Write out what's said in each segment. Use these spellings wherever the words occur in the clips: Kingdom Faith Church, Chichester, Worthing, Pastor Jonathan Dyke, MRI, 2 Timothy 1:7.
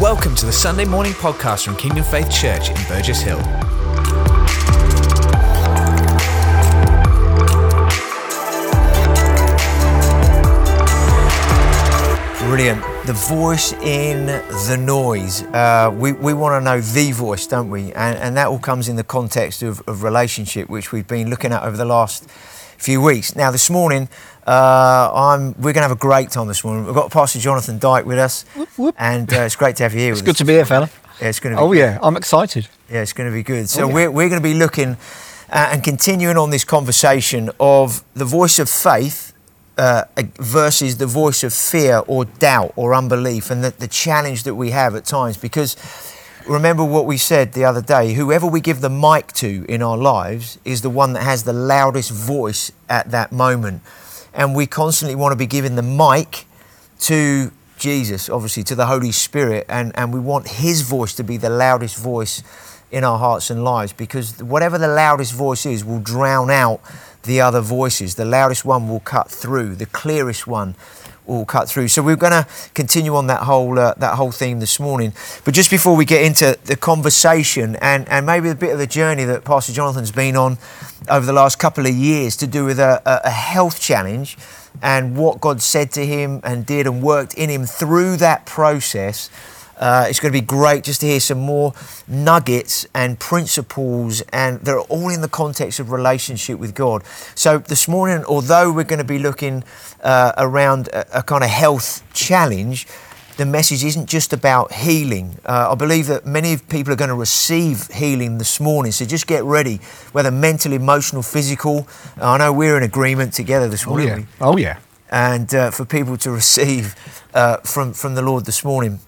Welcome to the Sunday morning podcast from Kingdom Faith Church in Burgess Hill. Brilliant. The voice in the noise. We want to know the voice, don't we? And that all comes in the context of relationship, which we've been looking at over the last few weeks. Now, this morning, we're going to have a great time this morning. We've got Pastor Jonathan Dyke with us, and it's great to have you here. It's good to be here, fella. Yeah, it's going to be. Oh yeah, I'm excited. Yeah, it's going to be good. So we're going to be looking at and continuing on this conversation of the voice of faith versus the voice of fear or doubt or unbelief, and the challenge that we have at times. Because remember what we said the other day, whoever we give the mic to in our lives is the one that has the loudest voice at that moment. And we constantly want to be giving the mic to Jesus, obviously, to the Holy Spirit. And we want his voice to be the loudest voice in our hearts and lives, because whatever the loudest voice is will drown out the other voices. The loudest one will cut through. The clearest one will cut through. So we're going to continue on that whole theme this morning. But just before we get into the conversation and maybe a bit of the journey that Pastor Jonathan's been on over the last couple of years to do with a health challenge and what God said to him and did and worked in him through that process, it's going to be great just to hear some more nuggets and principles, and they're all in the context of relationship with God. So this morning, although we're going to be looking around a kind of health challenge, the message isn't just about healing. I believe that many people are going to receive healing this morning, so just get ready, whether mental, emotional, physical. I know we're in agreement together this morning. Oh yeah. And for people to receive from the Lord this morning.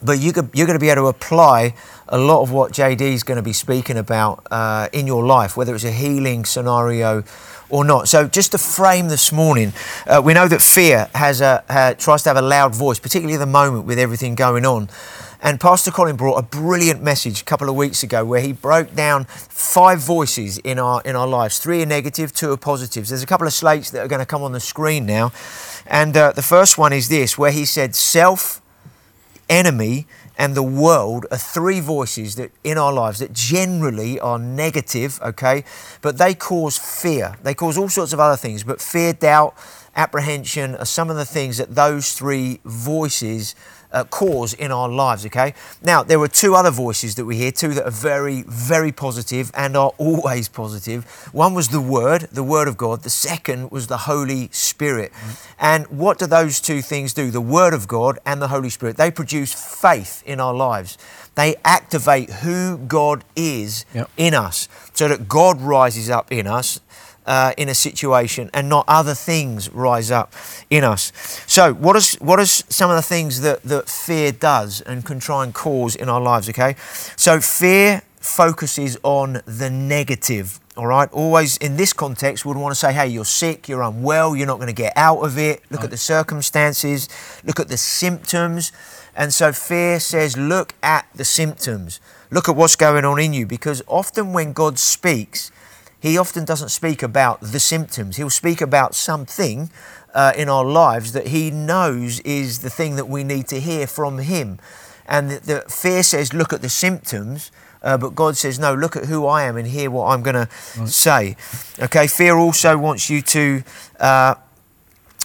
But you're going to be able to apply a lot of what JD's going to be speaking about in your life, whether it's a healing scenario or not. So just to frame this morning, we know that fear tries to have a loud voice, particularly at the moment with everything going on. And Pastor Colin brought a brilliant message a couple of weeks ago where he broke down 5 voices in our lives. 3 are negative, 2 are positives. There's a couple of slates that are going to come on the screen now. And the first one is this, where he said self, enemy and the world are 3 voices that in our lives that generally are negative, okay? But they cause fear. They cause all sorts of other things, but fear, doubt, apprehension are some of the things that those 3 voices cause in our lives, okay? Now, there were 2 other voices that we hear, 2 that are very, very positive and are always positive. One was the Word of God. The second was the Holy Spirit. And what do those 2 things do? The Word of God and the Holy Spirit, they produce faith in our lives. They activate who God is in us, so that God rises up in us in a situation and not other things rise up in us. So what is some of the things that fear does and can try and cause in our lives, okay? So fear focuses on the negative, all right? Always in this context would want to say, hey, you're sick, you're unwell, you're not going to get out of it. Look at the circumstances, look at the symptoms. And so fear says, look at the symptoms. Look at what's going on in you, because often when God speaks, he often doesn't speak about the symptoms. He'll speak about something in our lives that he knows is the thing that we need to hear from him. And the fear says, look at the symptoms, but God says, no, look at who I am and hear what I'm going to say. Okay, fear also wants you to,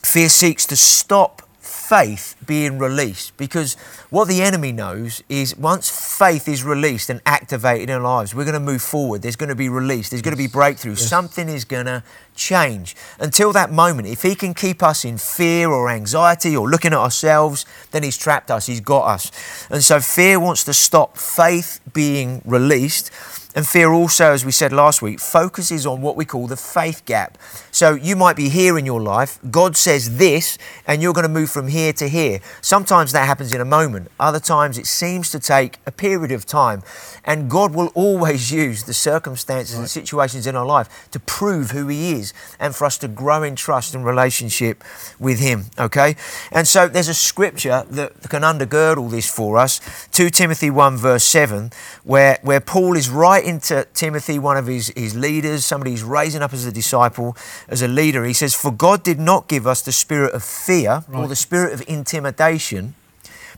fear seeks to stop faith being released, because what the enemy knows is once faith is released and activated in our lives, we're going to move forward. There's going to be release. There's going to be breakthrough. Yes. Something is going to change. Until that moment, if he can keep us in fear or anxiety or looking at ourselves, then he's trapped us. He's got us. And so fear wants to stop faith being released. And fear also, as we said last week, focuses on what we call the faith gap. So you might be here in your life, God says this, and you're going to move from here to here. Sometimes that happens in a moment. Other times it seems to take a period of time. And God will always use the circumstances and situations in our life to prove who he is and for us to grow in trust and relationship with him, okay? And so there's a scripture that can undergird all this for us, 2 Timothy 1:7, where Paul is right into Timothy, one of his leaders, somebody he's raising up as a disciple, as a leader. He says, for God did not give us the spirit of fear or the spirit of intimidation,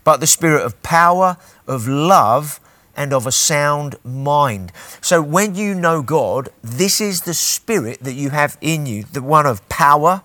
but the spirit of power, of love, and of a sound mind. So when you know God, this is the spirit that you have in you, the one of power,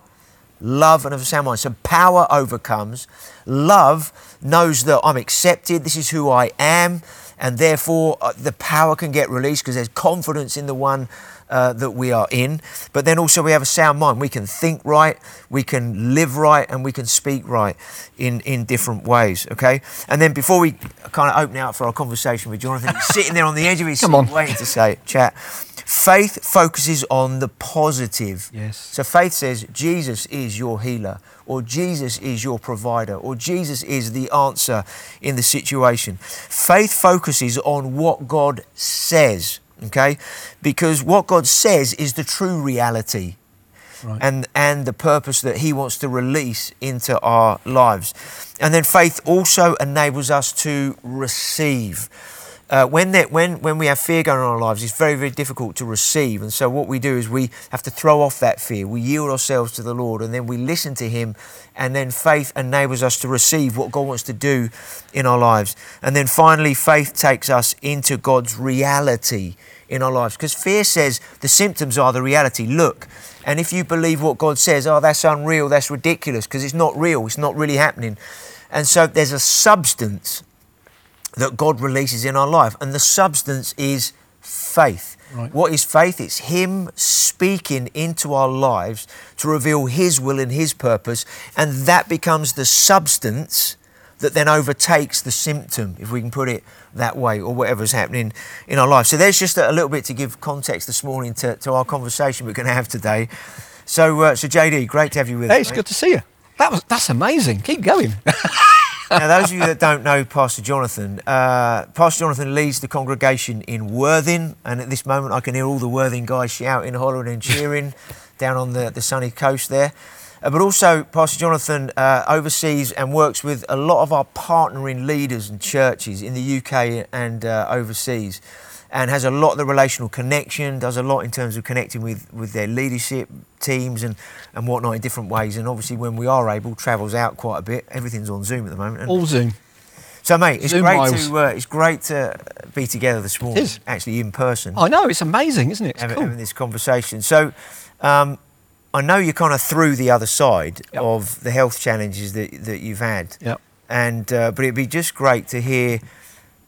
love, and of a sound mind. So power overcomes. Love knows that I'm accepted, this is who I am, and therefore the power can get released because there's confidence in the one that we are in. But then also we have a sound mind. We can think right, we can live right, and we can speak right in different ways, okay? And then before we kind of open out for our conversation with Jonathan, he's sitting there on the edge of his seat waiting to say it, chat. Faith focuses on the positive. Yes. So faith says Jesus is your healer, or Jesus is your provider, or Jesus is the answer in the situation. Faith focuses on what God says. Okay, because what God says is the true reality, right, and the purpose that he wants to release into our lives. And then faith also enables us to receive. When we have fear going on in our lives, it's very, very difficult to receive. And so what we do is we have to throw off that fear. We yield ourselves to the Lord, and then we listen to him. And then faith enables us to receive what God wants to do in our lives. And then finally, faith takes us into God's reality in our lives. Because fear says the symptoms are the reality. Look, and if you believe what God says, oh, that's unreal, that's ridiculous, because it's not real, it's not really happening. And so there's a substance that God releases in our life. And the substance is faith. Right. What is faith? It's him speaking into our lives to reveal his will and his purpose. And that becomes the substance that then overtakes the symptom, if we can put it that way, or whatever's happening in our life. So there's just a little bit to give context this morning to our conversation we're going to have today. So JD, great to have you with us. Hey, it's good to see you. That's amazing. Keep going. Now, those of you that don't know Pastor Jonathan leads the congregation in Worthing, and at this moment I can hear all the Worthing guys shouting, hollering and cheering down on the sunny coast there. But also Pastor Jonathan oversees and works with a lot of our partnering leaders and churches in the UK and overseas, and has a lot of the relational connection, does a lot in terms of connecting with their leadership teams and whatnot in different ways. And obviously when we are able, travels out quite a bit. Everything's on Zoom at the moment. All Zoom. So, mate, it's great to be together this morning, actually in person. I know, it's amazing, isn't it? Having this conversation. So I know you're kind of through the other side of the health challenges that you've had. Yep. And but it'd be just great to hear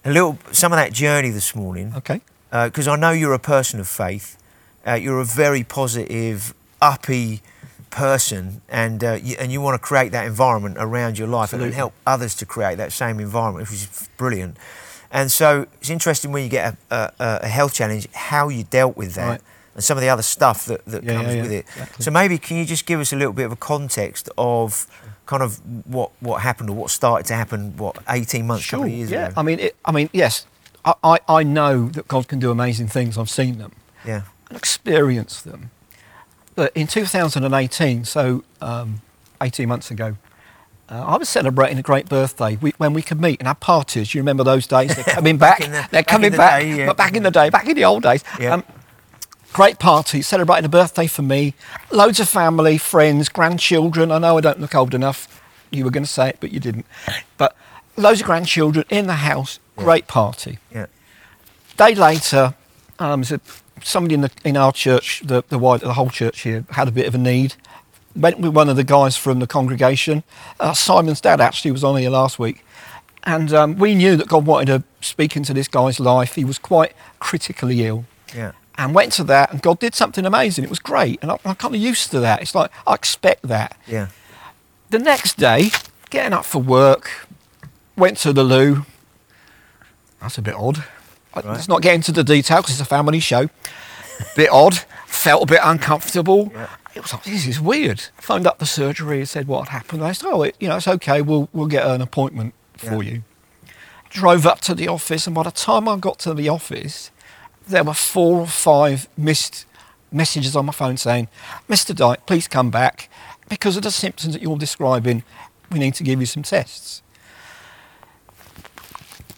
some of that journey this morning. Okay. Because I know you're a person of faith. You're a very positive, uppy person, and you want to create that environment around your life. Absolutely. And help others to create that same environment, which is brilliant. And so it's interesting when you get a health challenge, how you dealt with that. Right. And some of the other stuff that comes with it. Exactly. So maybe can you just give us a little bit of a context of kind of what happened, or what started to happen, 18 months, sure, 20 years ago? Yes. I know that God can do amazing things. I've seen them. Yeah. And experienced them. But in 2018, so 18 months ago, I was celebrating a great birthday when we could meet in our parties. You remember those days? They're coming back. But back in the day, back in the old days. Yeah. Great party, celebrating a birthday for me. Loads of family, friends, grandchildren. I know I don't look old enough. You were going to say it, but you didn't. But loads of grandchildren in the house. Yeah. Great party. Yeah. Day later, somebody in our church, the whole church here, had a bit of a need. Went with one of the guys from the congregation. Simon's dad actually was on here last week. And we knew that God wanted to speak into this guy's life. He was quite critically ill. Yeah. And went to that, and God did something amazing. It was great, and I'm kind of used to that. It's like, I expect that. Yeah. The next day, getting up for work, went to the loo. That's a bit odd. Right. Let's not get into the detail, because it's a family show. Bit odd. Felt a bit uncomfortable. Yeah. It was like, this is weird. Phoned up the surgery and said what had happened. They said, it's okay, we'll get an appointment for you. Drove up to the office, and by the time I got to the office, there were 4 or 5 missed messages on my phone saying, Mr. Dyke, please come back. Because of the symptoms that you're describing, we need to give you some tests.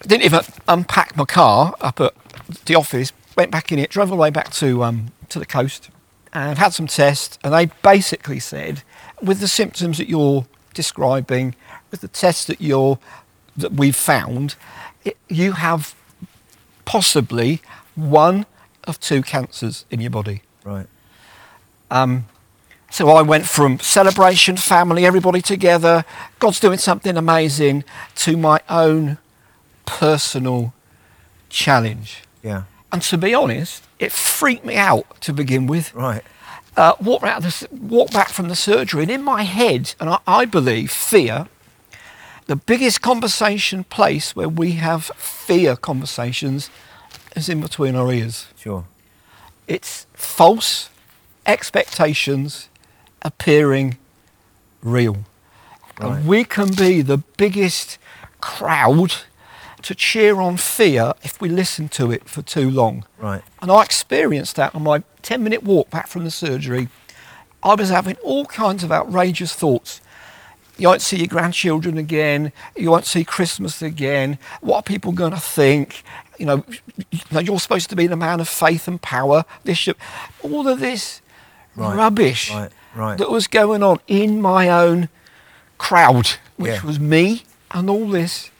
Didn't even unpack my car up at the office, went back in it, drove all the way back to the coast, and had some tests. And they basically said, with the symptoms that you're describing, with the tests that you're that we've found, you have possibly one of two cancers in your body. Right. So I went from celebration, family, everybody together, God's doing something amazing, to my own personal challenge. Yeah. And to be honest, it freaked me out to begin with. Right. Walked back from the surgery, and in my head, and I believe fear, the biggest conversation place where we have fear conversations is in between our ears. Sure. It's false expectations appearing real. Right. And we can be the biggest crowd to cheer on fear if we listen to it for too long. Right. And I experienced that on my 10-minute walk back from the surgery. I was having all kinds of outrageous thoughts. You won't see your grandchildren again. You won't see Christmas again. What are people going to think? You know, you're supposed to be the man of faith and power. All of this rubbish that was going on in my own crowd, which was me and all this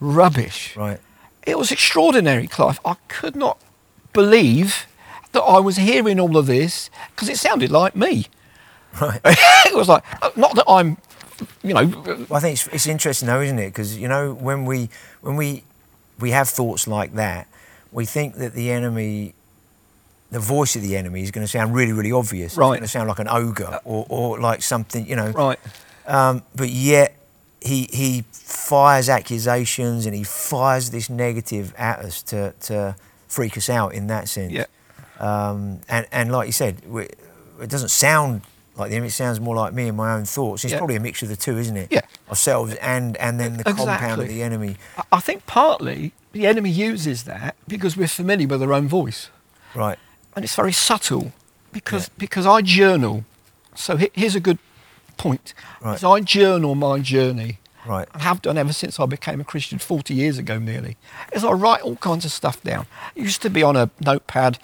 rubbish. Right. It was extraordinary, Clive. I could not believe that I was hearing all of this because it sounded like me. Right. It was like, not that I'm, you know. Well, I think it's interesting though, isn't it? Because, you know, when we have thoughts like that, we think that the enemy, the voice of the enemy is going to sound really, really obvious. Right. It's going to sound like an ogre or like something, you know. Right. But yet he fires accusations and he fires this negative at us to freak us out in that sense. Yeah. And like you said, it doesn't sound like the enemy, it sounds more like me and my own thoughts. It's probably a mixture of the two, isn't it? Yeah. Ourselves and then the compound of the enemy. I think partly the enemy uses that because we're familiar with our own voice. Right. And it's very subtle because I journal. So here's a good point. Right. So I journal my journey. Right. I have done ever since I became a Christian 40 years ago nearly. Is I write all kinds of stuff down. It used to be on a notepad.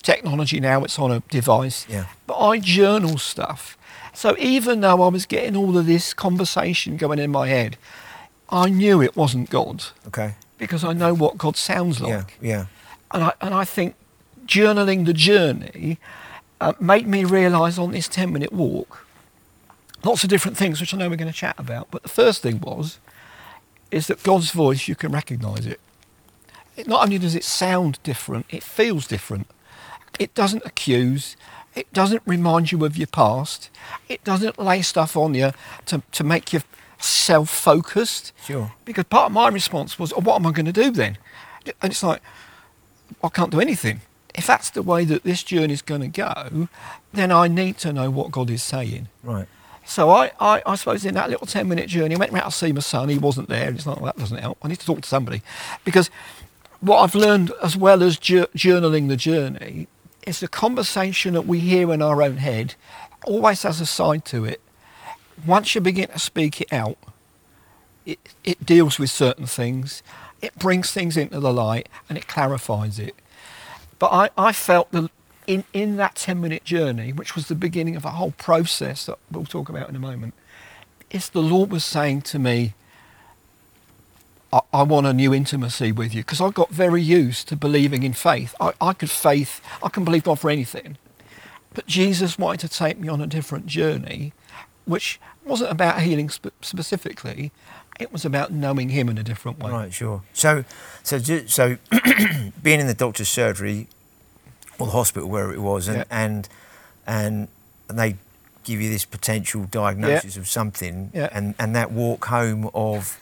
Technology now, it's on a device. Yeah. But I journal stuff. So even though I was getting all of this conversation going in my head, I knew it wasn't God. Okay. Because I know what God sounds like. Yeah, yeah. And I think journaling the journey made me realise on this 10-minute walk lots of different things, which I know we're going to chat about. But the first thing is that God's voice, you can recognise it. It not only does it sound different, it feels different. It doesn't accuse. It doesn't remind you of your past. It doesn't lay stuff on you to make you self-focused. Sure. Because part of my response was, what am I going to do then? And it's like, I can't do anything. If that's the way that this journey is going to go, then I need to know what God is saying. Right. So I suppose in that little 10-minute journey, I went round to see my son. He wasn't there. And it's like, well, that doesn't help. I need to talk to somebody. Because what I've learned, as well as journaling the journey, it's the conversation that we hear in our own head always has a side to it. Once you begin to speak it out, it deals with certain things, it brings things into the light and it clarifies it. But I felt that in that 10-minute journey, which was the beginning of a whole process that we'll talk about in a moment, it's the Lord was saying to me, I want a new intimacy with you, because I got very used to believing in faith. I can believe God for anything. But Jesus wanted to take me on a different journey, which wasn't about healing specifically. It was about knowing him in a different way. Right, sure. So being in the doctor's surgery, or the hospital, where it was, and they give you this potential diagnosis of something, and that walk home of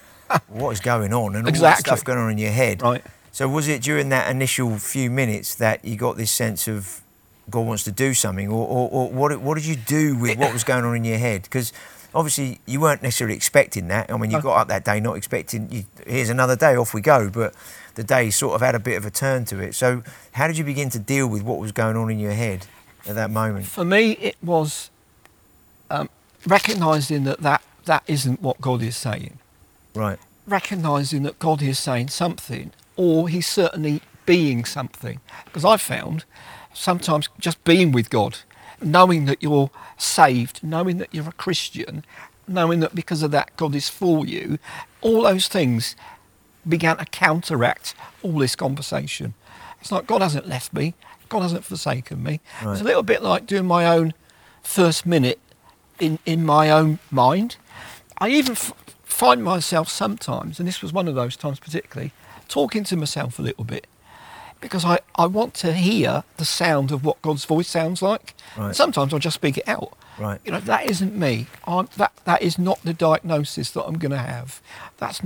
what is going on and all that stuff going on in your head. Right. So was it during that initial few minutes that you got this sense of God wants to do something, or what did you do with what was going on in your head? Because obviously you weren't necessarily expecting that. I mean, you got up that day not expecting, here's another day, off we go. But the day sort of had a bit of a turn to it. So how did you begin to deal with what was going on in your head at that moment? For me, it was recognising that isn't what God is saying. Right. Recognising that God is saying something, or he's certainly being something. Because I've found sometimes just being with God, knowing that you're saved, knowing that you're a Christian, knowing that because of that God is for you, all those things began to counteract all this conversation. It's like God hasn't left me, God hasn't forsaken me. Right. It's a little bit like doing my own first minute in my own mind. I even find myself sometimes, and this was one of those times particularly, talking to myself a little bit, because I want to hear the sound of what God's voice sounds like. Right. Sometimes I'll just speak it out. Right. You know, that isn't me. That is not the diagnosis that I'm going to have.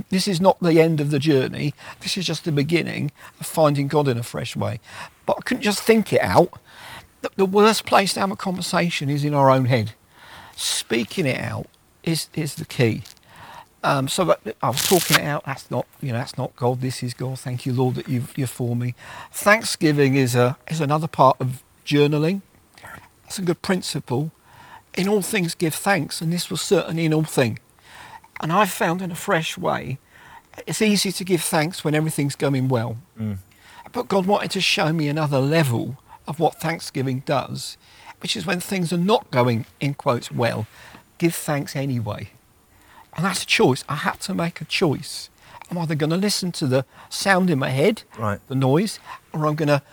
This is not the end of the journey. This is just the beginning of finding God in a fresh way. But I couldn't just think it out. The worst place to have a conversation is in our own head. Speaking it out is the key. So I was talking it out. That's not God. This is God. Thank you, Lord, that you're for me. Thanksgiving is another part of journaling. That's a good principle. In all things give thanks, and this was certainly in all things. And I've found in a fresh way, it's easy to give thanks when everything's going well. Mm. But God wanted to show me another level of what thanksgiving does, which is when things are not going, in quotes, well, give thanks anyway. And that's a choice. I had to make a choice. I'm either going to listen to the sound in my head, right, the noise, or I'm going to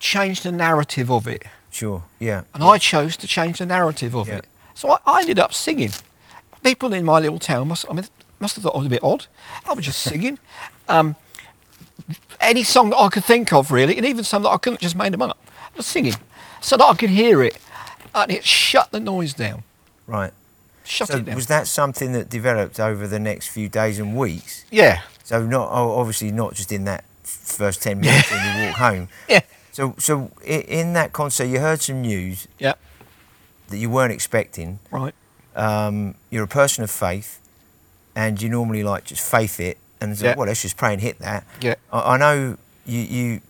change the narrative of it. Sure, yeah. And yeah. I chose to change the narrative of it. So I ended up singing. People in my little town must have thought I was a bit odd. I was just singing. Any song that I could think of, really, and even some that I couldn't, just made them up. I was singing so that I could hear it. And it shut the noise down. Right. Shut it down. Was that something that developed over the next few days and weeks? Yeah. So obviously not just in that first 10 minutes when you walk home. Yeah. So in that concert, you heard some news that you weren't expecting. Right. You're a person of faith, and you normally like just faith it, and say, well, let's just pray and hit that. Yeah. I know you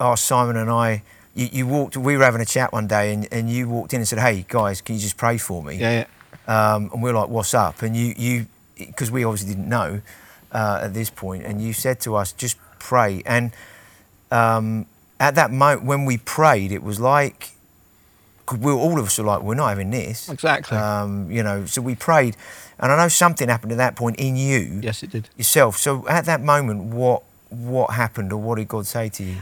asked Simon and I, you walked, we were having a chat one day, and you walked in and said, hey, guys, can you just pray for me? Yeah, yeah. And we were like, what's up? And you because we obviously didn't know at this point, and you said to us, just pray. And at that moment when we prayed, it was like, cause we were all of us were like, we're not having this. Exactly. So we prayed, and I know something happened at that point in you. Yes, it did. Yourself. So at that moment, what happened, or what did God say to you?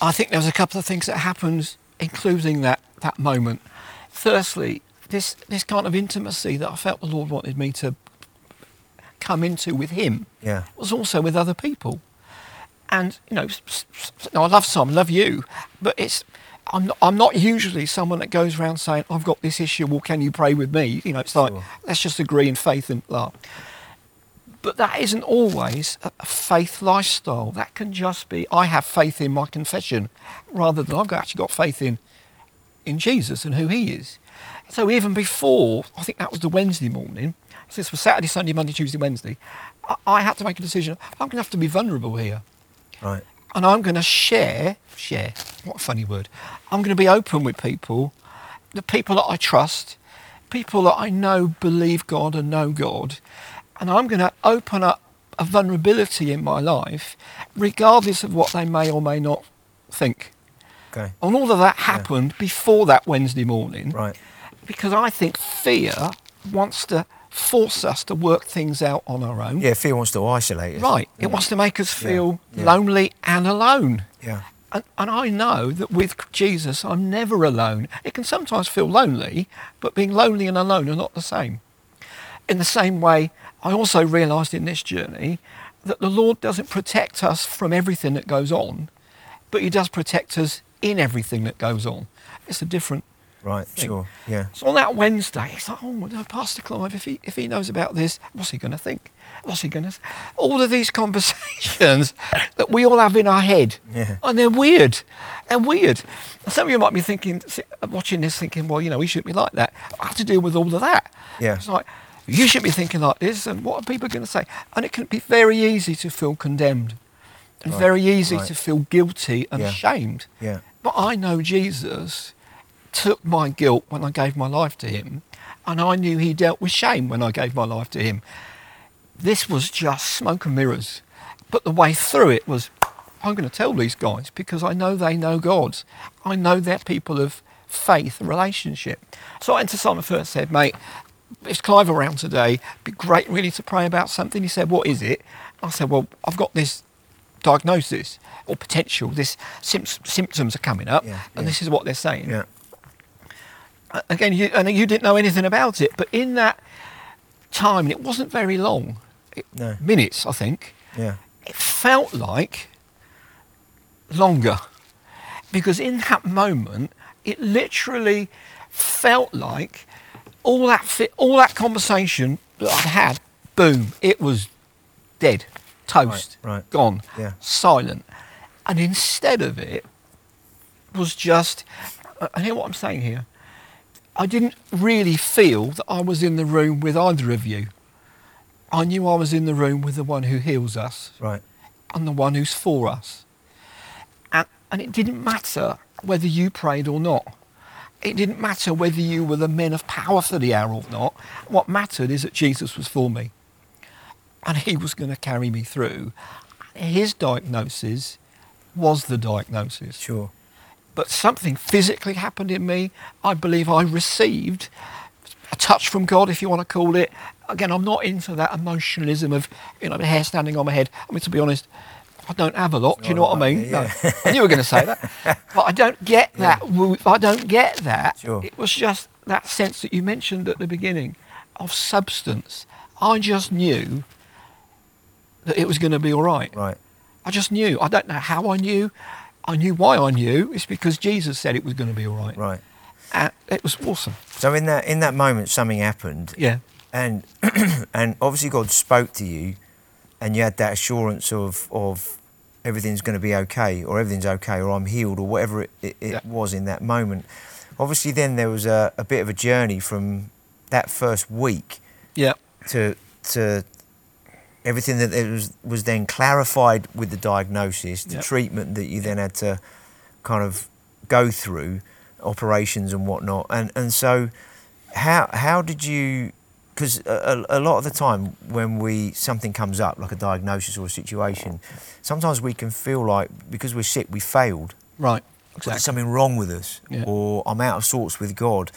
I think there was a couple of things that happened, including that moment. Firstly, this kind of intimacy that I felt the Lord wanted me to come into with him was also with other people. And, I love Simon, love you, but I'm not usually someone that goes around saying, I've got this issue, well, can you pray with me? It's like, let's just agree in faith and love. But that isn't always a faith lifestyle. That can just be, I have faith in my confession, rather than I've actually got faith in Jesus and who he is. So even before, I think that was the Wednesday morning, so this was Saturday, Sunday, Monday, Tuesday, Wednesday, I had to make a decision, I'm going to have to be vulnerable here. Right. And I'm going to share, what a funny word, I'm going to be open with people, the people that I trust, people that I know believe God and know God, and I'm going to open up a vulnerability in my life, regardless of what they may or may not think. Okay. And all of that happened before that Wednesday morning, right, because I think fear wants to force us to work things out on our own. Yeah, fear wants to isolate us. Right, it wants to make us feel lonely and alone. Yeah. And I know that with Jesus, I'm never alone. It can sometimes feel lonely, but being lonely and alone are not the same. In the same way, I also realised in this journey that the Lord doesn't protect us from everything that goes on, but he does protect us in everything that goes on. It's a different thing. Sure, yeah. So on that Wednesday, it's like, oh no, Pastor Clive, if he knows about this, what's he going to think? What's he going to? All of these conversations that we all have in our head, and they're weird, and weird. Some of you might be thinking, watching this, thinking, well, we shouldn't be like that. I have to deal with all of that. Yeah. It's like, you shouldn't be thinking like this, and what are people going to say? And it can be very easy to feel condemned, and very easy to feel guilty and ashamed. Yeah. But I know Jesus took my guilt when I gave my life to him, and I knew he dealt with shame when I gave my life to him. This was just smoke and mirrors, but the way through it was, I'm going to tell these guys because I know they know God. I know they're people of faith, relationship. So I went to Simon first and said, mate, is Clive around today? It'd be great really to pray about something. He said, what is it? I said, well, I've got this diagnosis or potential, this symptoms are coming up, and this is what they're saying. Yeah. Again, you didn't know anything about it, but in that time, and it wasn't very long, minutes, I think, it felt like longer, because in that moment, it literally felt like all that conversation that I'd had, boom, it was dead, toast, right. Gone, silent. And instead of it was just, I hear what I'm saying here, I didn't really feel that I was in the room with either of you. I knew I was in the room with the one who heals us, right, and the one who's for us. And it didn't matter whether you prayed or not. It didn't matter whether you were the men of power for the hour or not. What mattered is that Jesus was for me, and he was going to carry me through. His diagnosis was the diagnosis. Sure. But something physically happened in me. I believe I received a touch from God, if you want to call it. Again, I'm not into that emotionalism of, the hair standing on my head. I mean, to be honest, I don't have a lot. Do you know what I mean? Yeah. No. I knew you were going to say that. But I don't get that. Yeah. I don't get that. Sure. It was just that sense that you mentioned at the beginning of substance. I just knew that it was going to be all right. Right. I just knew. I don't know how I knew. I knew why I knew. It's because Jesus said it was going to be all right. Right. And it was awesome. So in that moment, something happened. Yeah. And obviously God spoke to you, and you had that assurance of everything's going to be okay, or everything's okay, or I'm healed, or whatever it was in that moment. Obviously, then there was a bit of a journey from that first week. Yeah. To everything that it was then clarified with the diagnosis, the treatment that you then had to kind of go through, operations and whatnot. And so how did you, because a lot of the time when something comes up, like a diagnosis or a situation, sometimes we can feel like because we're sick, we failed. Right, exactly. There's something wrong with us, or I'm out of sorts with God.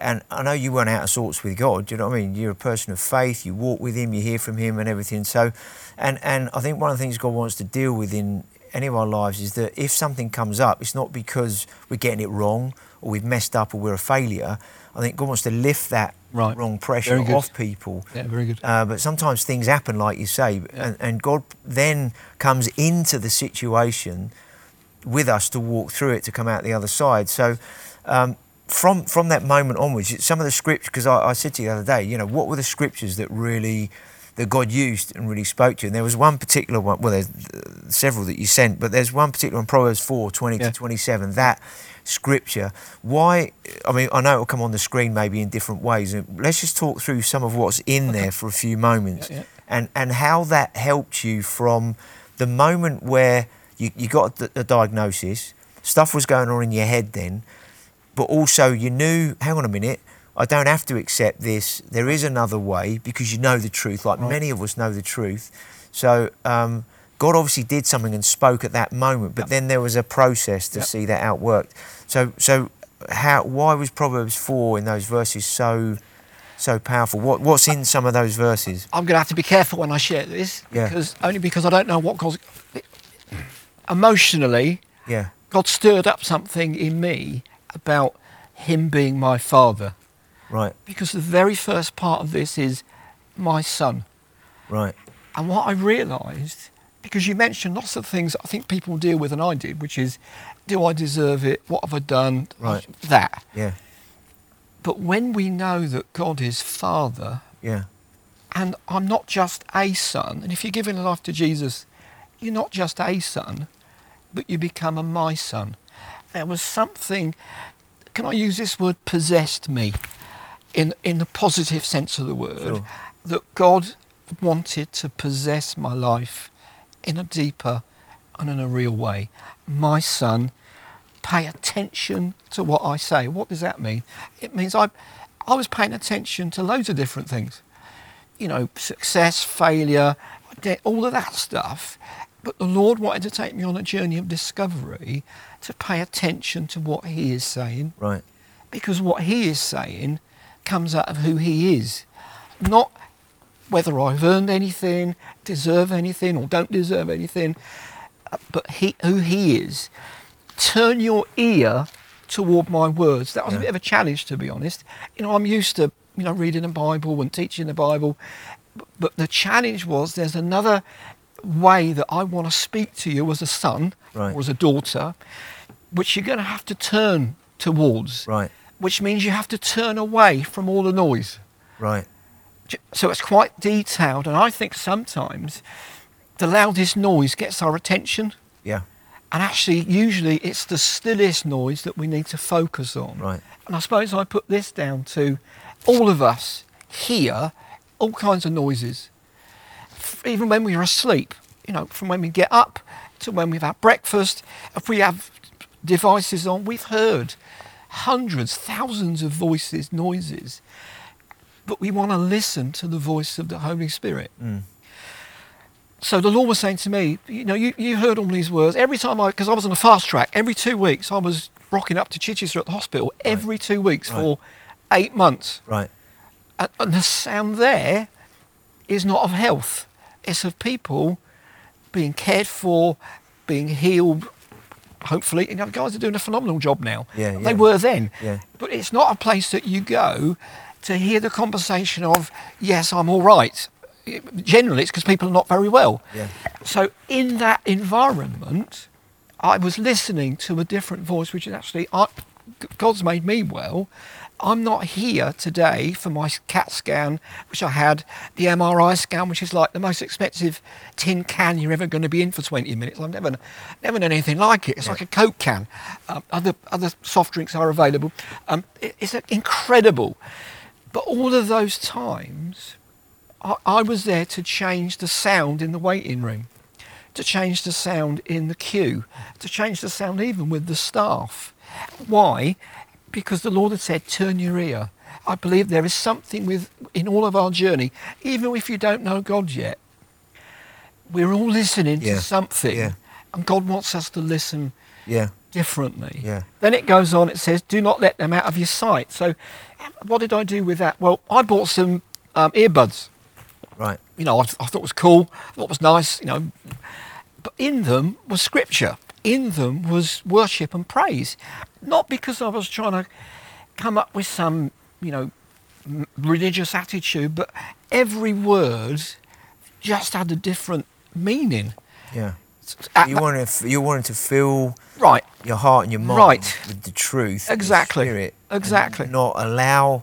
And I know you weren't out of sorts with God, do you know what I mean? You're a person of faith, you walk with him, you hear from him and everything. So, and I think one of the things God wants to deal with in any of our lives is that if something comes up, it's not because we're getting it wrong or we've messed up or we're a failure. I think God wants to lift that wrong pressure off people. Yeah, very good. But sometimes things happen, like you say, and God then comes into the situation with us to walk through it, to come out the other side. So... From that moment onwards, some of the scriptures, because I said to you the other day, what were the scriptures that God used and really spoke to you? And there was one particular one, well, there's several that you sent, but there's one particular one, Proverbs 4:20 to 27, that scripture. Why, I know it'll come on the screen maybe in different ways. And let's just talk through some of what's in there for a few moments and how that helped you from the moment where you got the diagnosis, stuff was going on in your head then, but also you knew, hang on a minute, I don't have to accept this. There is another way, because you know the truth, like many of us know the truth. So God obviously did something and spoke at that moment, but then there was a process to see that outworked. So why was Proverbs 4 in those verses so powerful? What's in some of those verses? I'm going to have to be careful when I share this, because I don't know what caused... Emotionally, God stirred up something in me about him being my father. Right. Because the very first part of this is my son. Right. And what I realised, because you mentioned lots of things I think people deal with and I did, which is, do I deserve it? What have I done? Right. That. Yeah. But when we know that God is father, and I'm not just a son, and if you're giving life to Jesus, you're not just a son, but you become my son. There was something, can I use this word, possessed me in the positive sense of the word, that God wanted to possess my life in a deeper and in a real way. My son, pay attention to what I say. What does that mean? It means I was paying attention to loads of different things. Success, failure, all of that stuff. But the Lord wanted to take me on a journey of discovery to pay attention to what he is saying. Right. Because what he is saying comes out of who he is. Not whether I've earned anything, deserve anything or don't deserve anything, but who he is. Turn your ear toward my words. That was a bit of a challenge, to be honest. You know, I'm used to, you know, reading the Bible and teaching the Bible, but the challenge was there's another way that I want to speak to you as a son or as a daughter, which you're going to have to turn towards, which means you have to turn away from all the noise. Right. So it's quite detailed, and I think sometimes the loudest noise gets our attention. Yeah. And actually, usually it's the stillest noise that we need to focus on. Right. And I suppose I put this down to all of us hear all kinds of noises. Even when we're asleep, you know, from when we get up to when we've had breakfast, if we have devices on, we've heard hundreds, thousands of voices, noises. But we want to listen to the voice of the Holy Spirit. Mm. So the Lord was saying to me, you know, you heard all these words. Every time because I was on a fast track, every 2 weeks I was rocking up to Chichester at the hospital every 2 weeks for 8 months. Right. And the sound there is not of health. It's of people being cared for, being healed, hopefully. You know, the guys are doing a phenomenal job now. Yeah. They were then. Yeah. But it's not a place that you go to hear the conversation of, yes, I'm all right. Generally, it's because people are not very well. Yeah. So in that environment, I was listening to a different voice, which is actually, God's made me well. I'm not here today for my CAT scan, which I had, the MRI scan, which is like the most expensive tin can you're ever going to be in for 20 minutes. I've never done anything like it. It's like a Coke can. Other soft drinks are available. It's incredible. But all of those times, I was there to change the sound in the waiting room, to change the sound in the queue, to change the sound even with the staff. Why? Because the Lord had said, turn your ear. I believe there is something in all of our journey, even if you don't know God yet, we're all listening to something, and God wants us to listen differently. Yeah. Then it goes on, it says, do not let them out of your sight. So what did I do with that? Well, I bought some earbuds. Right. You know, I thought it was cool, I thought it was nice, you know. But in them was scripture. In them was worship and praise. Not because I was trying to come up with some, you know, religious attitude, but every word just had a different meaning. Yeah. You wanted to fill your heart and your mind with the truth. Exactly. The Spirit, and not allow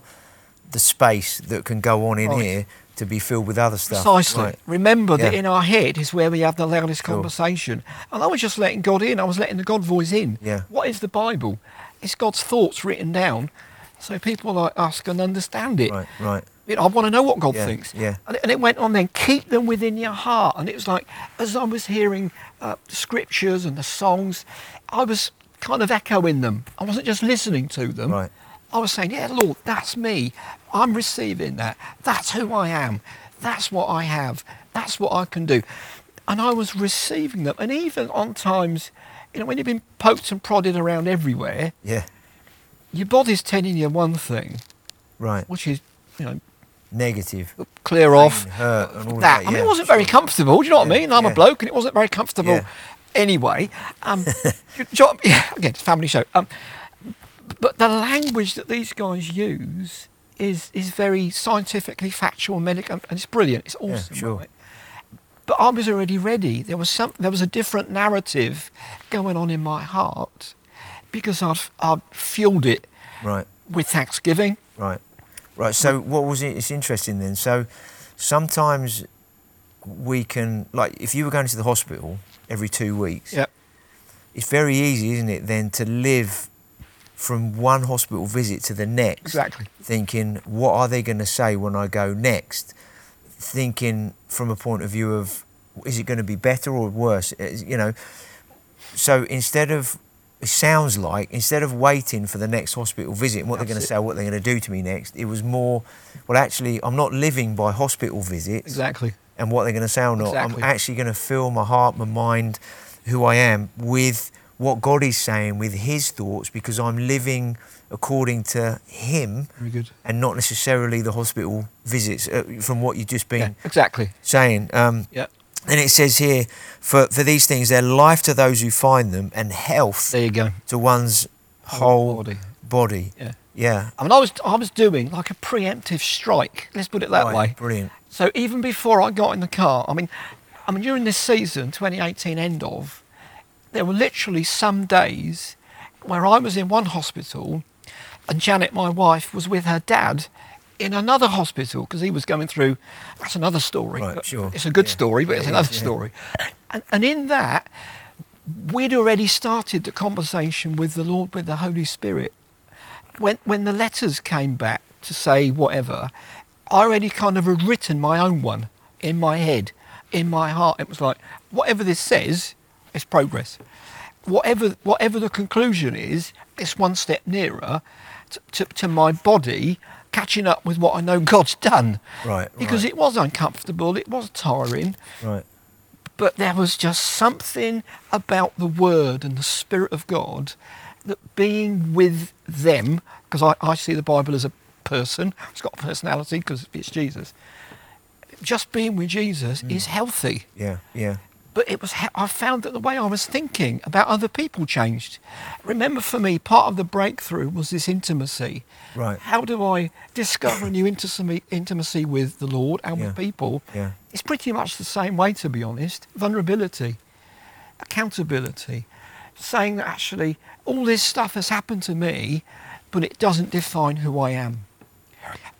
the space that can go on in here to be filled with other stuff. Precisely. Right. Remember that in our head is where we have the loudest conversation. And I was just letting God in. I was letting the God voice in. Yeah. What is the Bible? It's God's thoughts written down so people like us can understand it. Right, right. You know, I want to know what God thinks. Yeah. And it went on then, keep them within your heart. And it was like, as I was hearing the scriptures and the songs, I was kind of echoing them. I wasn't just listening to them. Right. I was saying, yeah, Lord, that's me. I'm receiving that. That's who I am. That's what I have. That's what I can do. And I was receiving them. And even on times, you know, when you've been poked and prodded around everywhere, your body's telling you one thing, which is, you know, negative, clear pain, off, hurt, and all that. I mean, it wasn't very comfortable. Do you know what I mean? I'm a bloke, and it wasn't very comfortable anyway. Again, it's a family show. But the language that these guys use is very scientifically factual, medical, and it's brilliant. It's awesome. Yeah, sure. Right? But I was already ready. There was a different narrative going on in my heart because I've fueled it with thanksgiving. Right. So what was it? It's interesting then. So sometimes we can, like, if you were going to the hospital every 2 weeks, it's very easy, isn't it, then to live from one hospital visit to the next, thinking, what are they going to say when I go next? Thinking from a point of view of, is it going to be better or worse? You know, so instead of waiting for the next hospital visit and what they're going to say, what they're going to do to me next, it was more, well, actually, I'm not living by hospital visits and what they're going to say or not. Exactly. I'm actually going to fill my heart, my mind, who I am with what God is saying, with his thoughts, because I'm living according to him. Very good. And not necessarily the hospital visits, from what you've just been saying. And it says here, for these things, they're life to those who find them and health to one's whole body. Yeah. I mean, I was doing like a preemptive strike. Let's put it that way. Brilliant. So even before I got in the car, I mean, during this season, 2018 end of, there were literally some days where I was in one hospital and Janet, my wife, was with her dad in another hospital because he was going through, that's another story. Right, sure. It's a good story, but it's another story. And in that, we'd already started the conversation with the Lord, with the Holy Spirit. When the letters came back to say whatever, I already kind of had written my own one in my head, in my heart. It was like, whatever this says, it's progress. Whatever the conclusion is, it's one step nearer to my body catching up with what I know God's done. Right. Because it was uncomfortable, it was tiring. Right. But there was just something about the Word and the Spirit of God that being with them, because I see the Bible as a person, it's got a personality because it's Jesus. Just being with Jesus is healthy. Yeah. But it was. I found that the way I was thinking about other people changed. Remember, for me, part of the breakthrough was this intimacy. Right. How do I discover a new intimacy with the Lord and with people? Yeah. It's pretty much the same way, to be honest. Vulnerability, accountability, saying that actually all this stuff has happened to me, but it doesn't define who I am.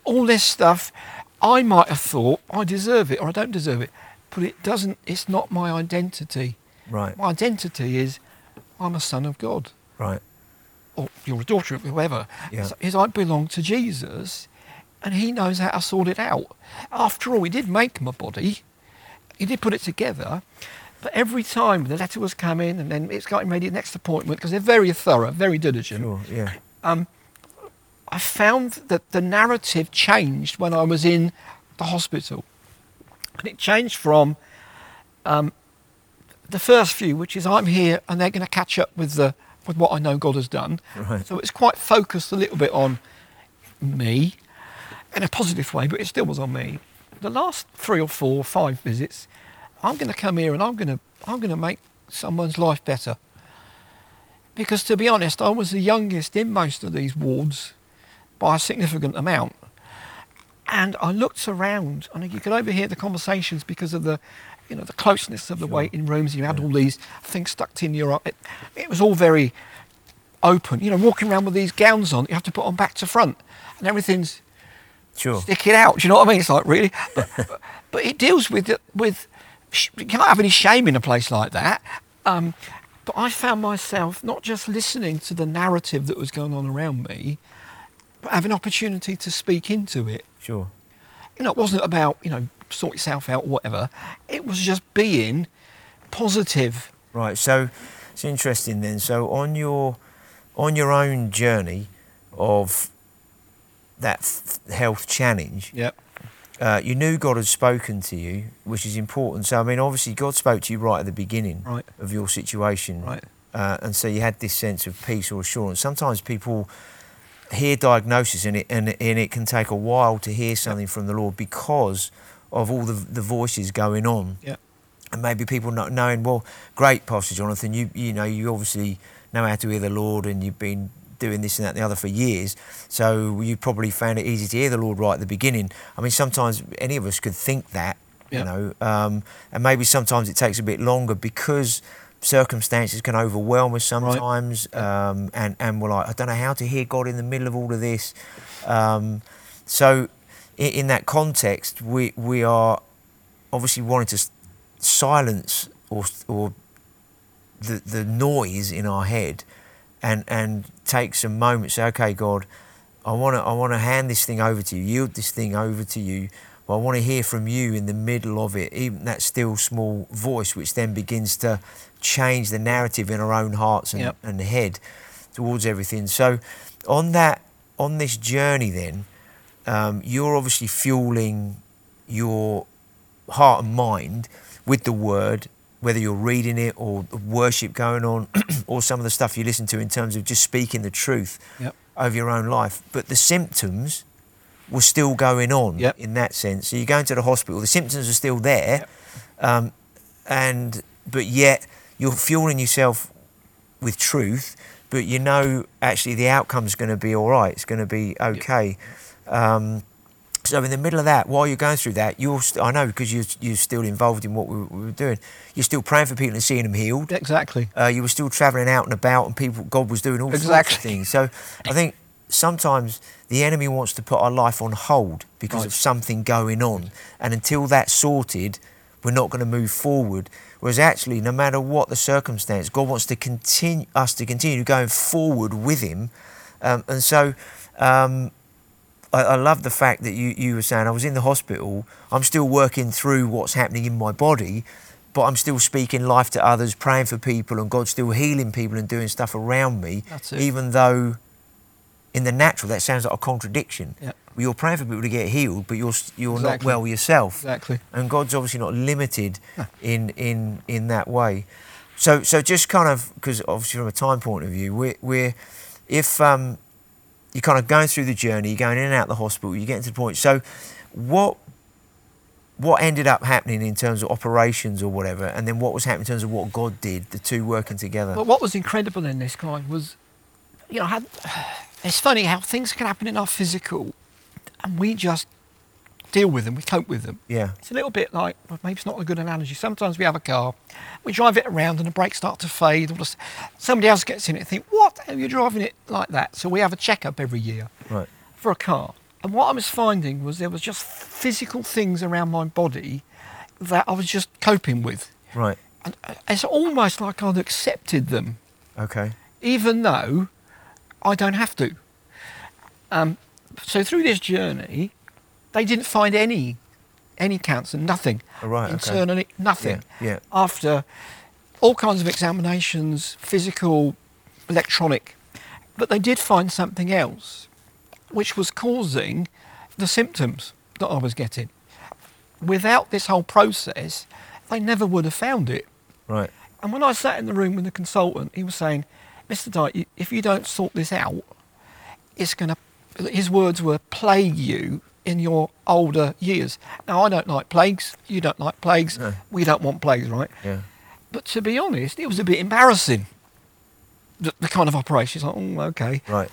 All this stuff, I might have thought I deserve it or I don't deserve it. But it doesn't, it's not my identity. Right. My identity is, I'm a son of God. Right. Or you're a daughter of whoever. Yeah. Is I belong to Jesus and he knows how to sort it out. After all, he did make my body. He did put it together. But every time the letter was coming and then it's getting ready, the next appointment, because they're very thorough, very diligent. Sure, yeah. I found that the narrative changed when I was in the hospital. And it changed from the first few, which is I'm here and they're going to catch up with what I know God has done. Right. So it's quite focused a little bit on me in a positive way, but it still was on me. The last 3 or 4 or 5 visits, I'm going to come here and I'm going to make someone's life better. Because to be honest, I was the youngest in most of these wards by a significant amount. And I looked around, and you could overhear the conversations because of the, the closeness of the waiting rooms. You had all these things stuck to your arm. It was all very open. Walking around with these gowns on, you have to put on back to front, and everything's sticking out. Do you know what I mean? It's like really, but it deals with. You can't have any shame in a place like that. But I found myself not just listening to the narrative that was going on around me, but have an opportunity to speak into it. Sure. It wasn't about, sort yourself out or whatever. It was just being positive. Right, so it's interesting then. So on your own journey of that health challenge, you knew God had spoken to you, which is important. So, obviously God spoke to you right at the beginning of your situation. Right. And so you had this sense of peace or assurance. Sometimes people hear diagnosis and it can take a while to hear something from the Lord because of all the voices going on. Yeah. And maybe people not knowing, well, great Pastor Jonathan, you obviously know how to hear the Lord and you've been doing this and that and the other for years, so you probably found it easy to hear the Lord right at the beginning. Sometimes any of us could think that, and maybe sometimes it takes a bit longer because circumstances can overwhelm us sometimes, and we're like, I don't know how to hear God in the middle of all of this. So in that context, we are obviously wanting to silence or the noise in our head, and take some moments. Say, okay, God, I want to hand this thing over to you, yield this thing over to you. Well, I want to hear from you in the middle of it, even that still small voice, which then begins to change the narrative in our own hearts and head towards everything. So on this journey then, you're obviously fueling your heart and mind with the Word, whether you're reading it or worship going on or some of the stuff you listen to in terms of just speaking the truth over your own life, but the symptoms were still going on in that sense. So you're going to the hospital, the symptoms are still there, but yet you're fueling yourself with truth, but you know actually the outcome's going to be all right, it's going to be okay. So in the middle of that, while you're going through that, I know because you're still involved in what we were doing, you're still praying for people and seeing them healed. Exactly. You were still travelling out and about and people, God was doing all sorts of things. So I think sometimes the enemy wants to put our life on hold because of something going on. And until that's sorted, we're not going to move forward. Whereas actually, no matter what the circumstance, God wants to continue going forward with him. I love the fact that you were saying, I was in the hospital, I'm still working through what's happening in my body, but I'm still speaking life to others, praying for people, and God's still healing people and doing stuff around me, even though in the natural that sounds like a contradiction. Yep. Well, you're praying for people to get healed, but you're not well yourself. Exactly. And God's obviously not limited in that way. So just kind of, because obviously from a time point of view, if you're kind of going through the journey, you're going in and out of the hospital, you're getting to the point. So what ended up happening in terms of operations or whatever, and then what was happening in terms of what God did, the two working together? Well, what was incredible in this guy was, it's funny how things can happen in our physical and we just deal with them, we cope with them. Yeah. It's a little bit like, well, maybe it's not a good analogy. Sometimes we have a car, we drive it around and the brakes start to fade. Or just, somebody else gets in it and think, what? Are you driving it like that? So we have a checkup every year for a car. And what I was finding was there was just physical things around my body that I was just coping with. Right. And it's almost like I'd accepted them. Okay. Even though I don't have to. So through this journey, they didn't find any cancer, nothing. Internally, nothing. Yeah. After all kinds of examinations, physical, electronic. But they did find something else, which was causing the symptoms that I was getting. Without this whole process, they never would have found it. Right. And when I sat in the room with the consultant, he was saying, Mr. Dyke, if you don't sort this out, it's going to, his words were, plague you in your older years. Now, I don't like plagues. You don't like plagues. No. We don't want plagues, right? Yeah. But to be honest, it was a bit embarrassing, the kind of operation. It's like, oh, okay. Right.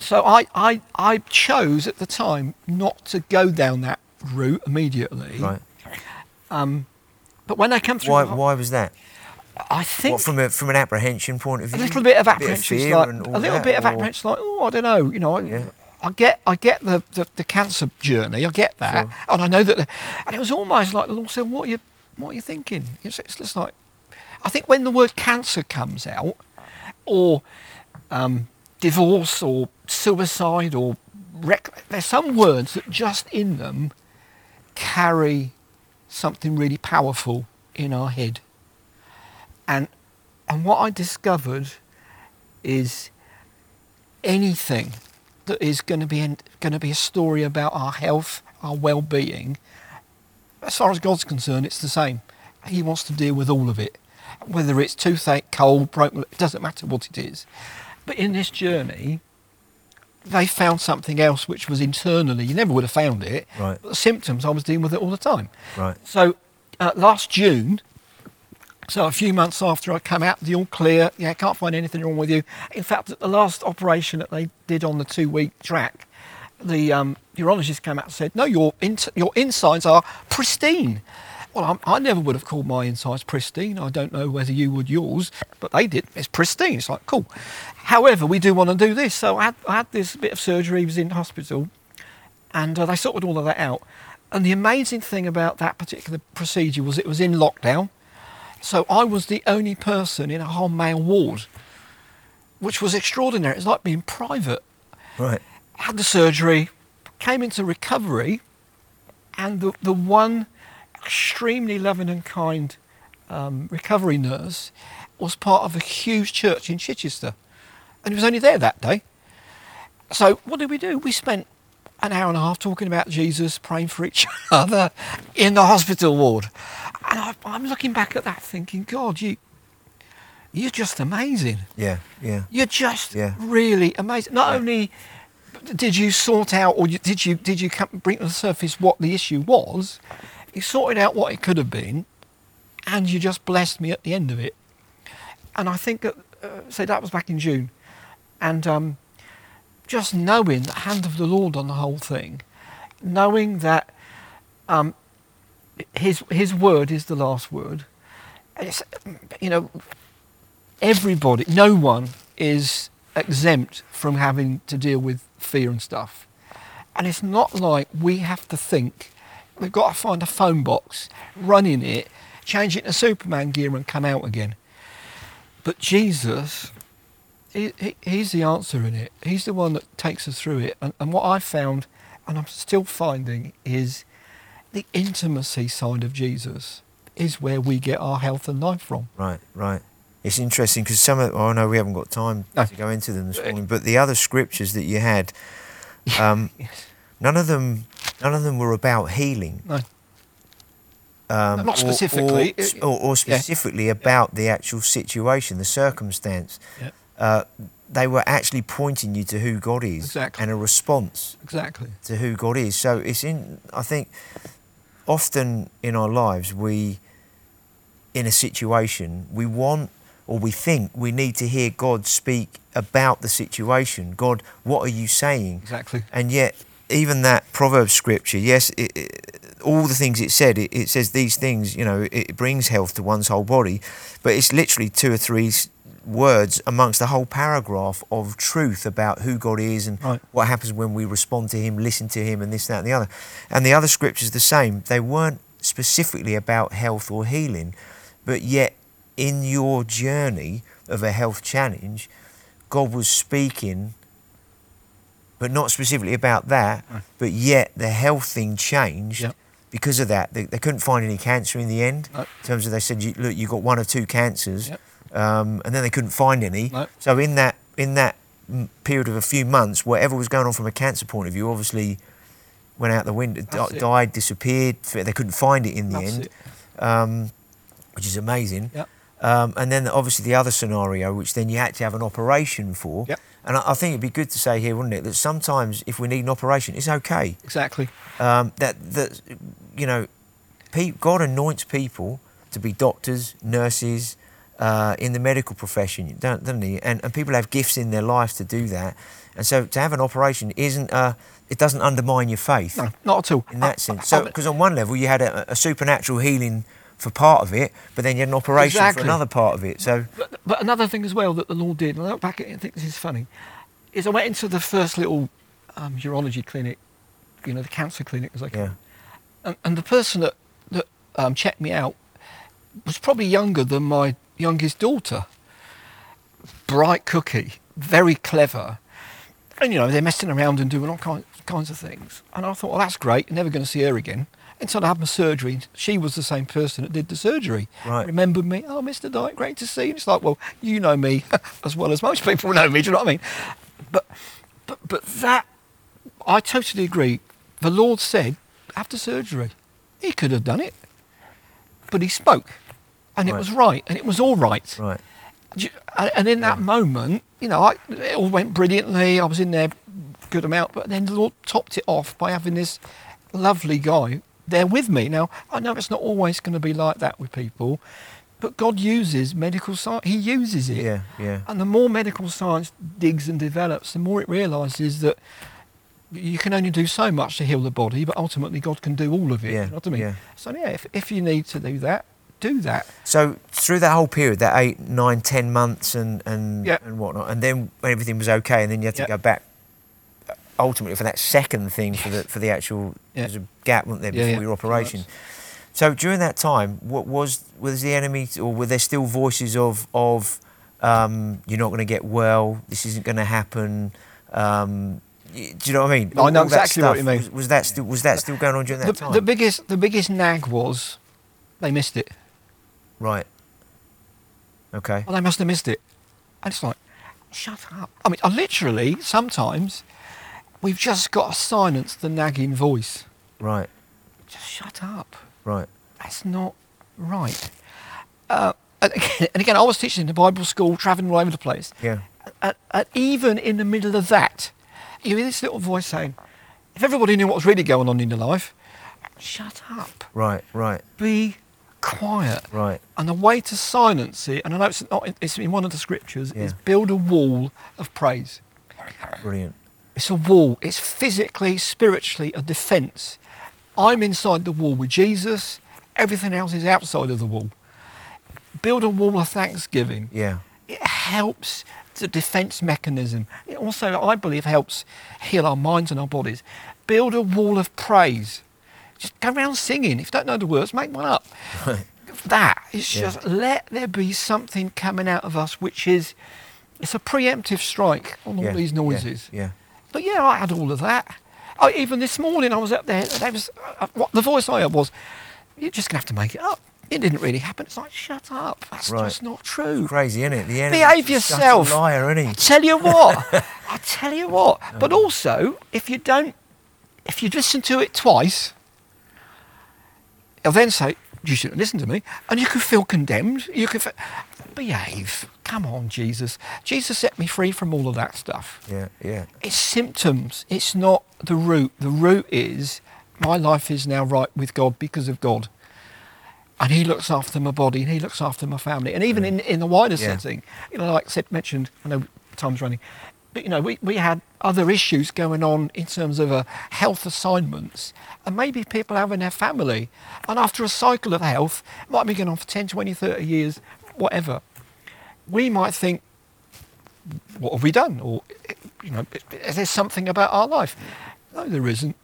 So I chose at the time not to go down that route immediately. Right. But when I come through... Why was that? I think... What, from an apprehension point of view? A little bit of apprehension. Like, oh, I don't know, I get the cancer journey, I get that, and I know that, and it was almost like the Lord said, what are you thinking? It's just like, I think when the word cancer comes out, or divorce, or suicide, or there's some words that just in them carry something really powerful in our head, and what I discovered is anything that is going to be a story about our health, our well-being. As far as God's concerned, it's the same. He wants to deal with all of it, whether it's toothache, cold, broken, it doesn't matter what it is. But in this journey, they found something else which was internally. You never would have found it. Right. But the symptoms, I was dealing with it all the time. Right. So last June, so a few months after I come out, the all clear, I can't find anything wrong with you. In fact, at the last operation that they did on the 2-week track, the urologist came out and said, no, your insides are pristine. Well, I never would have called my insides pristine. I don't know whether you would yours, but they did. It's pristine. It's like, cool. However, we do want to do this. So I had this bit of surgery, was in hospital, and they sorted all of that out. And the amazing thing about that particular procedure was it was in lockdown. So I was the only person in a whole male ward, which was extraordinary. It was like being private. Right. Had the surgery, came into recovery, and the one extremely loving and kind recovery nurse was part of a huge church in Chichester. And he was only there that day. So what did we do? We spent an hour and a half talking about Jesus, praying for each other in the hospital ward. And I'm looking back at that thinking, God, you you're just amazing. Yeah. You're just really amazing. Not only did you sort out, or did you bring to the surface what the issue was, you sorted out what it could have been, and you just blessed me at the end of it. And I think that, so that was back in June, and just knowing the hand of the Lord on the whole thing, knowing that His word is the last word. It's, you know, everybody, no one is exempt from having to deal with fear and stuff. And it's not like we have to think, we've got to find a phone box, run in it, change it to Superman gear and come out again. But Jesus, he's the answer in it. He's the one that takes us through it. And what I found, and I'm still finding, is the intimacy side of Jesus is where we get our health and life from. Right. It's interesting because some of, I know we haven't got time to go into them this morning, but the other scriptures that you had, none of them were about healing. No. Not specifically. Or specifically about the actual situation, the circumstance. Yeah. They were actually pointing you to who God is and a response to who God is. So it's I think often in our lives we, in a situation, we want or we think we need to hear God speak about the situation. God, what are you saying? Exactly. And yet even that Proverbs scripture, yes, all the things it said, it says these things, you know, it brings health to one's whole body, but it's literally two or three words amongst the whole paragraph of truth about who God is and what happens when we respond to Him, listen to Him, and this, that, and the other. And the other scriptures the same. They weren't specifically about health or healing, but yet in your journey of a health challenge, God was speaking, but not specifically about that, but yet the health thing changed. Yep. Because of that. They couldn't find any cancer in the end. Nope. In terms of, they said, look, you've got one or two cancers. Yep. And then they couldn't find any. Nope. So in that period of a few months, whatever was going on from a cancer point of view obviously went out the window, died, disappeared. They couldn't find it in the end, which is amazing. Yep. And then obviously the other scenario, which then you had to have an operation for. Yep. And I think it'd be good to say here, wouldn't it, that sometimes if we need an operation, it's okay. Exactly. That you know, God anoints people to be doctors, nurses, in the medical profession, doesn't he? And people have gifts in their life to do that. And so to have an operation it doesn't undermine your faith. No, not at all. In that sense. So, because on one level you had a supernatural healing for part of it, but then you had an operation for another part of it. So, but another thing as well that the Lord did, and I look back at it and think this is funny, is I went into the first little urology clinic, you know, the cancer clinic as I can. Yeah. And the person that checked me out was probably younger than my youngest daughter. Bright cookie, very clever, and you know, they're messing around and doing all kinds of things. And I thought, well, that's great, I'm never going to see her again. And so I had my surgery. She was the same person that did the surgery. Right. Remembered me. Oh, Mr. Dyke, great to see you. And it's like, well, you know me as well as most people know me. Do you know what I mean? But that, I totally agree. The Lord said after surgery, He could have done it, but He spoke. And it was right, and it was all right. Right. And in that moment, you know, it all went brilliantly. I was in there a good amount, but then the Lord topped it off by having this lovely guy there with me. Now, I know it's not always going to be like that with people, but God uses medical science. He uses it. Yeah. And the more medical science digs and develops, the more it realises that you can only do so much to heal the body, but ultimately God can do all of it. Yeah. You know what I mean? Yeah. So, if you need to do that, do that. So through that whole period, that 8, 9, 10 months and whatnot, and then everything was okay, and then you had to go back ultimately for that second thing, for the actual there's a gap, wasn't there, before your operation. So during that time, what was the enemy, or were there still voices of you're not going to get well, this isn't going to happen, do you know what I mean? I know exactly what you mean. Was that still going on during that time? The biggest nag was they missed it. Right. Okay. Well, they must have missed it. And it's like, shut up. I mean, literally, sometimes we've just got to silence the nagging voice. Right. Just shut up. Right. That's not right. And again, I was teaching in Bible school, traveling all over the place. Yeah. And even in the middle of that, you hear this little voice saying, if everybody knew what was really going on in their life, shut up. Right. Be quiet. Right. And the way to silence it, and I know it's in one of the scriptures, is build a wall of praise. Brilliant. It's a wall. It's physically, spiritually a defence. I'm inside the wall with Jesus. Everything else is outside of the wall. Build a wall of thanksgiving. Yeah. It helps the defence mechanism. It also, I believe, helps heal our minds and our bodies. Build a wall of praise. Just go around singing. If you don't know the words, make one up. Right. That is just let there be something coming out of us, which is, it's a preemptive strike on all these noises. Yeah. But I had all of that. Even this morning, I was up there. The voice I heard was, "You're just gonna have to make it up." It didn't really happen. It's like, shut up. That's just not true. It's crazy, isn't it? The enemy, behave yourself. Such a liar, isn't he? I tell you what. No. But also, if you listen to it twice. They'll then say, you shouldn't listen to me. And you can feel condemned. You can behave. Come on, Jesus. Jesus set me free from all of that stuff. Yeah. It's symptoms. It's not the root. The root is, my life is now right with God because of God. And he looks after my body and he looks after my family. And even in the wider setting, like Sid mentioned, I know time's running, but we had other issues going on in terms of health assignments, and maybe people having their family, and after a cycle of health, might be going on for 10, 20, 30 years, whatever. We might think, what have we done? Or, is there something about our life? No, there isn't.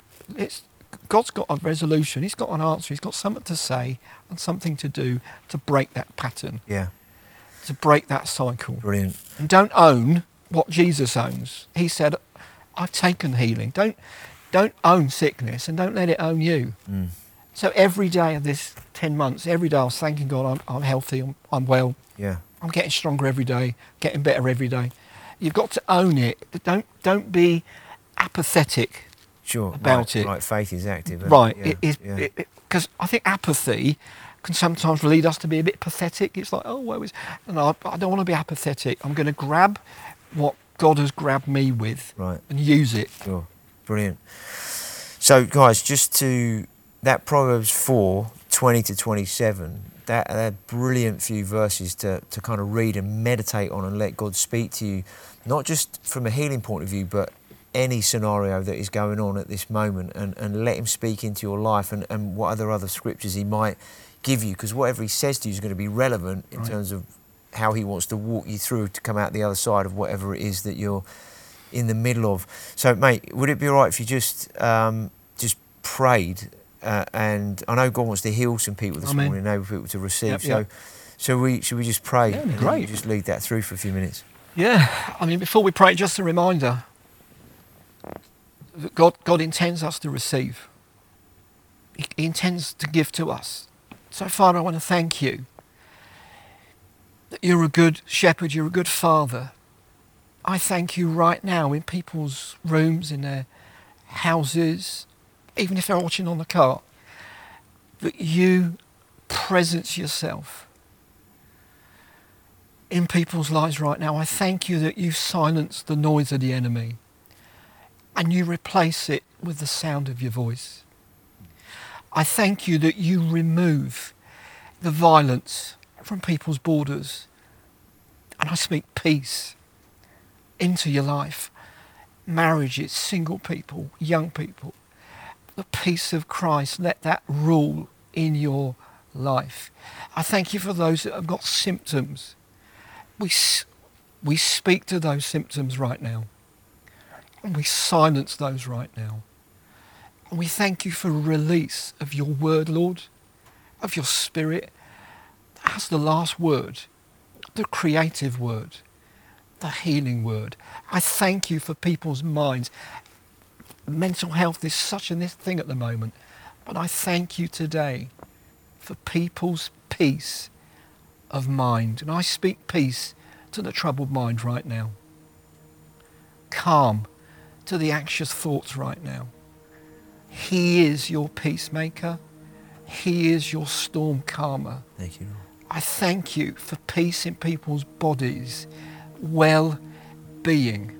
God's got a resolution. He's got an answer. He's got something to say and something to do to break that pattern. Yeah. To break that cycle. Brilliant. And don't own what Jesus owns. He said, I've taken healing. Don't own sickness and don't let it own you. Mm. So every day of this 10 months, every day I was thanking God, I'm healthy, I'm well. Yeah. I'm getting stronger every day, getting better every day. You've got to own it. Don't be apathetic about it. Like faith is active. Right. Yeah, it is, because I think apathy can sometimes lead us to be a bit pathetic. It's like, I don't want to be apathetic. I'm going to grab what God has grabbed me with and use it. Sure. Brilliant. So guys, just to that Proverbs 4:20-27, that brilliant few verses to kind of read and meditate on and let God speak to you, not just from a healing point of view, but any scenario that is going on at this moment, and let him speak into your life and what other scriptures he might give you, because whatever he says to you is going to be relevant in terms of how he wants to walk you through to come out the other side of whatever it is that you're in the middle of. So, mate, would it be all right if you just prayed? And I know God wants to heal some people this morning, enable people to receive. Yep, yep. So should we just pray? Yeah, and great. Just lead that through for a few minutes. Yeah, before we pray, just a reminder that God intends us to receive. He intends to give to us. So, Father, I want to thank you. You're a good shepherd, you're a good father. I thank you right now in people's rooms, in their houses, even if they're watching on the car, that you presence yourself in people's lives right now. I thank you that you silence the noise of the enemy and you replace it with the sound of your voice. I thank you that you remove the violence from people's borders, and I speak peace into your life, marriages, single people, young people. The peace of Christ, let that rule in your life. I thank you for those that have got symptoms. We speak to those symptoms right now, and we silence those right now. And we thank you for release of your word, Lord, of your spirit. That's the last word, the creative word, the healing word. I thank you for people's minds. Mental health is such a thing at the moment, but I thank you today for people's peace of mind. And I speak peace to the troubled mind right now. Calm to the anxious thoughts right now. He is your peacemaker. He is your storm calmer. Thank you, Lord. I thank you for peace in people's bodies, well-being.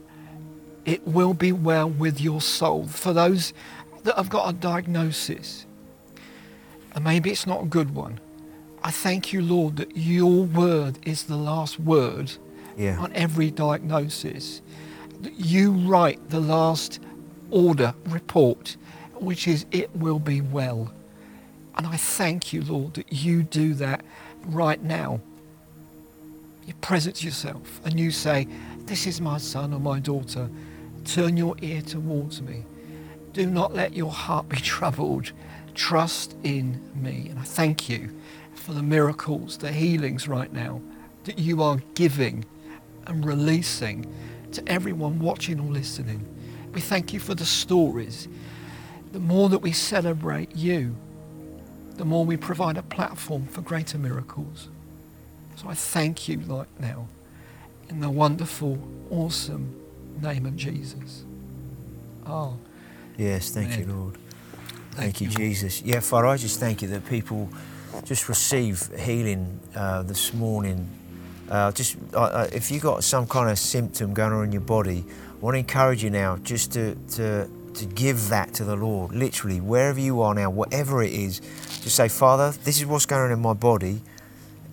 It will be well with your soul. For those that have got a diagnosis, and maybe it's not a good one, I thank you, Lord, that your word is the last word on every diagnosis. You write the last order report, which is it will be well. And I thank you, Lord, that you do that right now. You present yourself and you say, this is my son or my daughter. Turn your ear towards me. Do not let your heart be troubled. Trust in me. And I thank you for the miracles, the healings right now that you are giving and releasing to everyone watching or listening. We thank you for the stories. The more that we celebrate you, the more we provide a platform for greater miracles. So I thank you right now in the wonderful, awesome name of Jesus. Oh. Yes, thank you, Lord. Thank you, Jesus. Yeah, Father, I just thank you that people just receive healing this morning. If you've got some kind of symptom going on in your body, I want to encourage you now just to give that to the Lord. Literally, wherever you are now, whatever it is, just say, Father, this is what's going on in my body,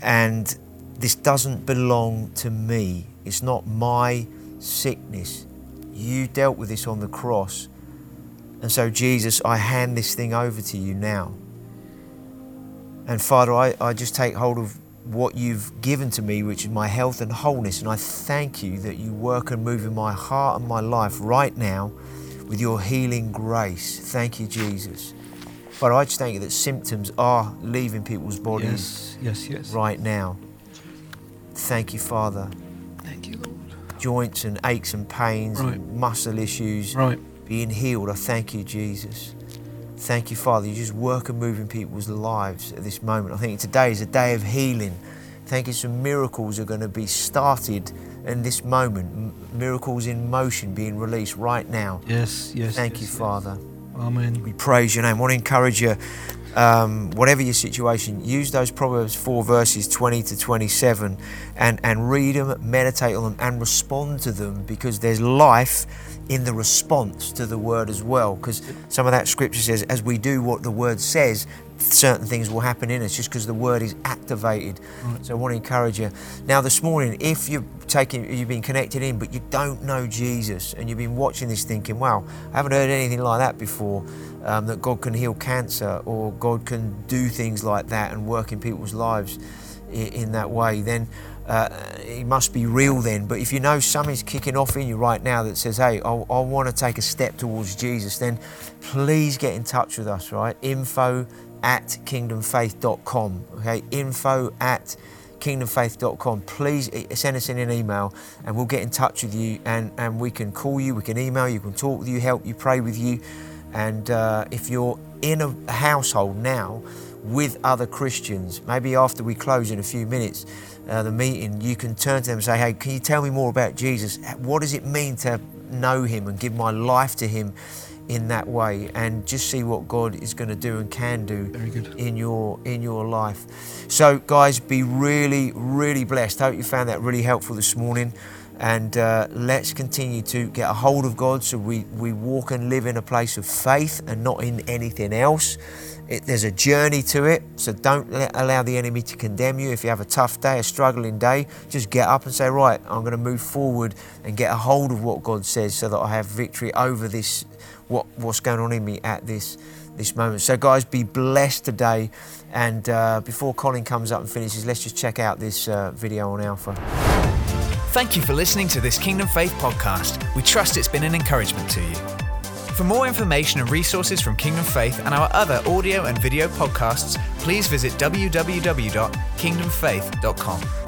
and this doesn't belong to me. It's not my sickness. You dealt with this on the cross. And so, Jesus, I hand this thing over to you now. And Father, I just take hold of what you've given to me, which is my health and wholeness. And I thank you that you work and move in my heart and my life right now with your healing grace. Thank you, Jesus. Father, I just thank you that symptoms are leaving people's bodies right now. Thank you, Father. Thank you, Lord. Joints and aches and pains and muscle issues being healed. I thank you, Jesus. Thank you, Father. You just work and move in people's lives at this moment. I think today is a day of healing. Thank you. Some miracles are going to be started in this moment. Miracles in motion being released right now. Thank you, Father. Amen. We praise your name. I want to encourage you, whatever your situation, use those Proverbs 4 verses 20-27 and read them, meditate on them and respond to them, because there's life in the response to the word as well, because some of that scripture says as we do what the word says, certain things will happen in us just because the word is activated. So I want to encourage you now this morning, if you've been connected in but you don't know Jesus and you've been watching this thinking, wow, I haven't heard anything like that before, that God can heal cancer or God can do things like that and work in people's lives in that way, then it must be real then. But if you know something's kicking off in you right now that says, hey, I want to take a step towards Jesus, then please get in touch with us, right? info@kingdomfaith.com, okay? info@kingdomfaith.com. Please send us in an email and we'll get in touch with you, and we can call you, we can email you, we can talk with you, help you, pray with you. And if you're in a household now with other Christians, maybe after we close in a few minutes, the meeting, you can turn to them and say, hey, can you tell me more about Jesus? What does it mean to know him and give my life to him in that way? And just see what God is going to do and can do in your life. So guys, be really, really blessed. Hope you found that really helpful this morning. And let's continue to get a hold of God so we walk and live in a place of faith and not in anything else. There's a journey to it, so don't allow the enemy to condemn you. If you have a tough day, a struggling day, just get up and say, right, I'm going to move forward and get a hold of what God says so that I have victory over this, what's going on in me at this moment. So guys, be blessed today. And before Colin comes up and finishes, let's just check out this video on Alpha. Thank you for listening to this Kingdom Faith podcast. We trust it's been an encouragement to you. For more information and resources from Kingdom Faith and our other audio and video podcasts, please visit www.kingdomfaith.com.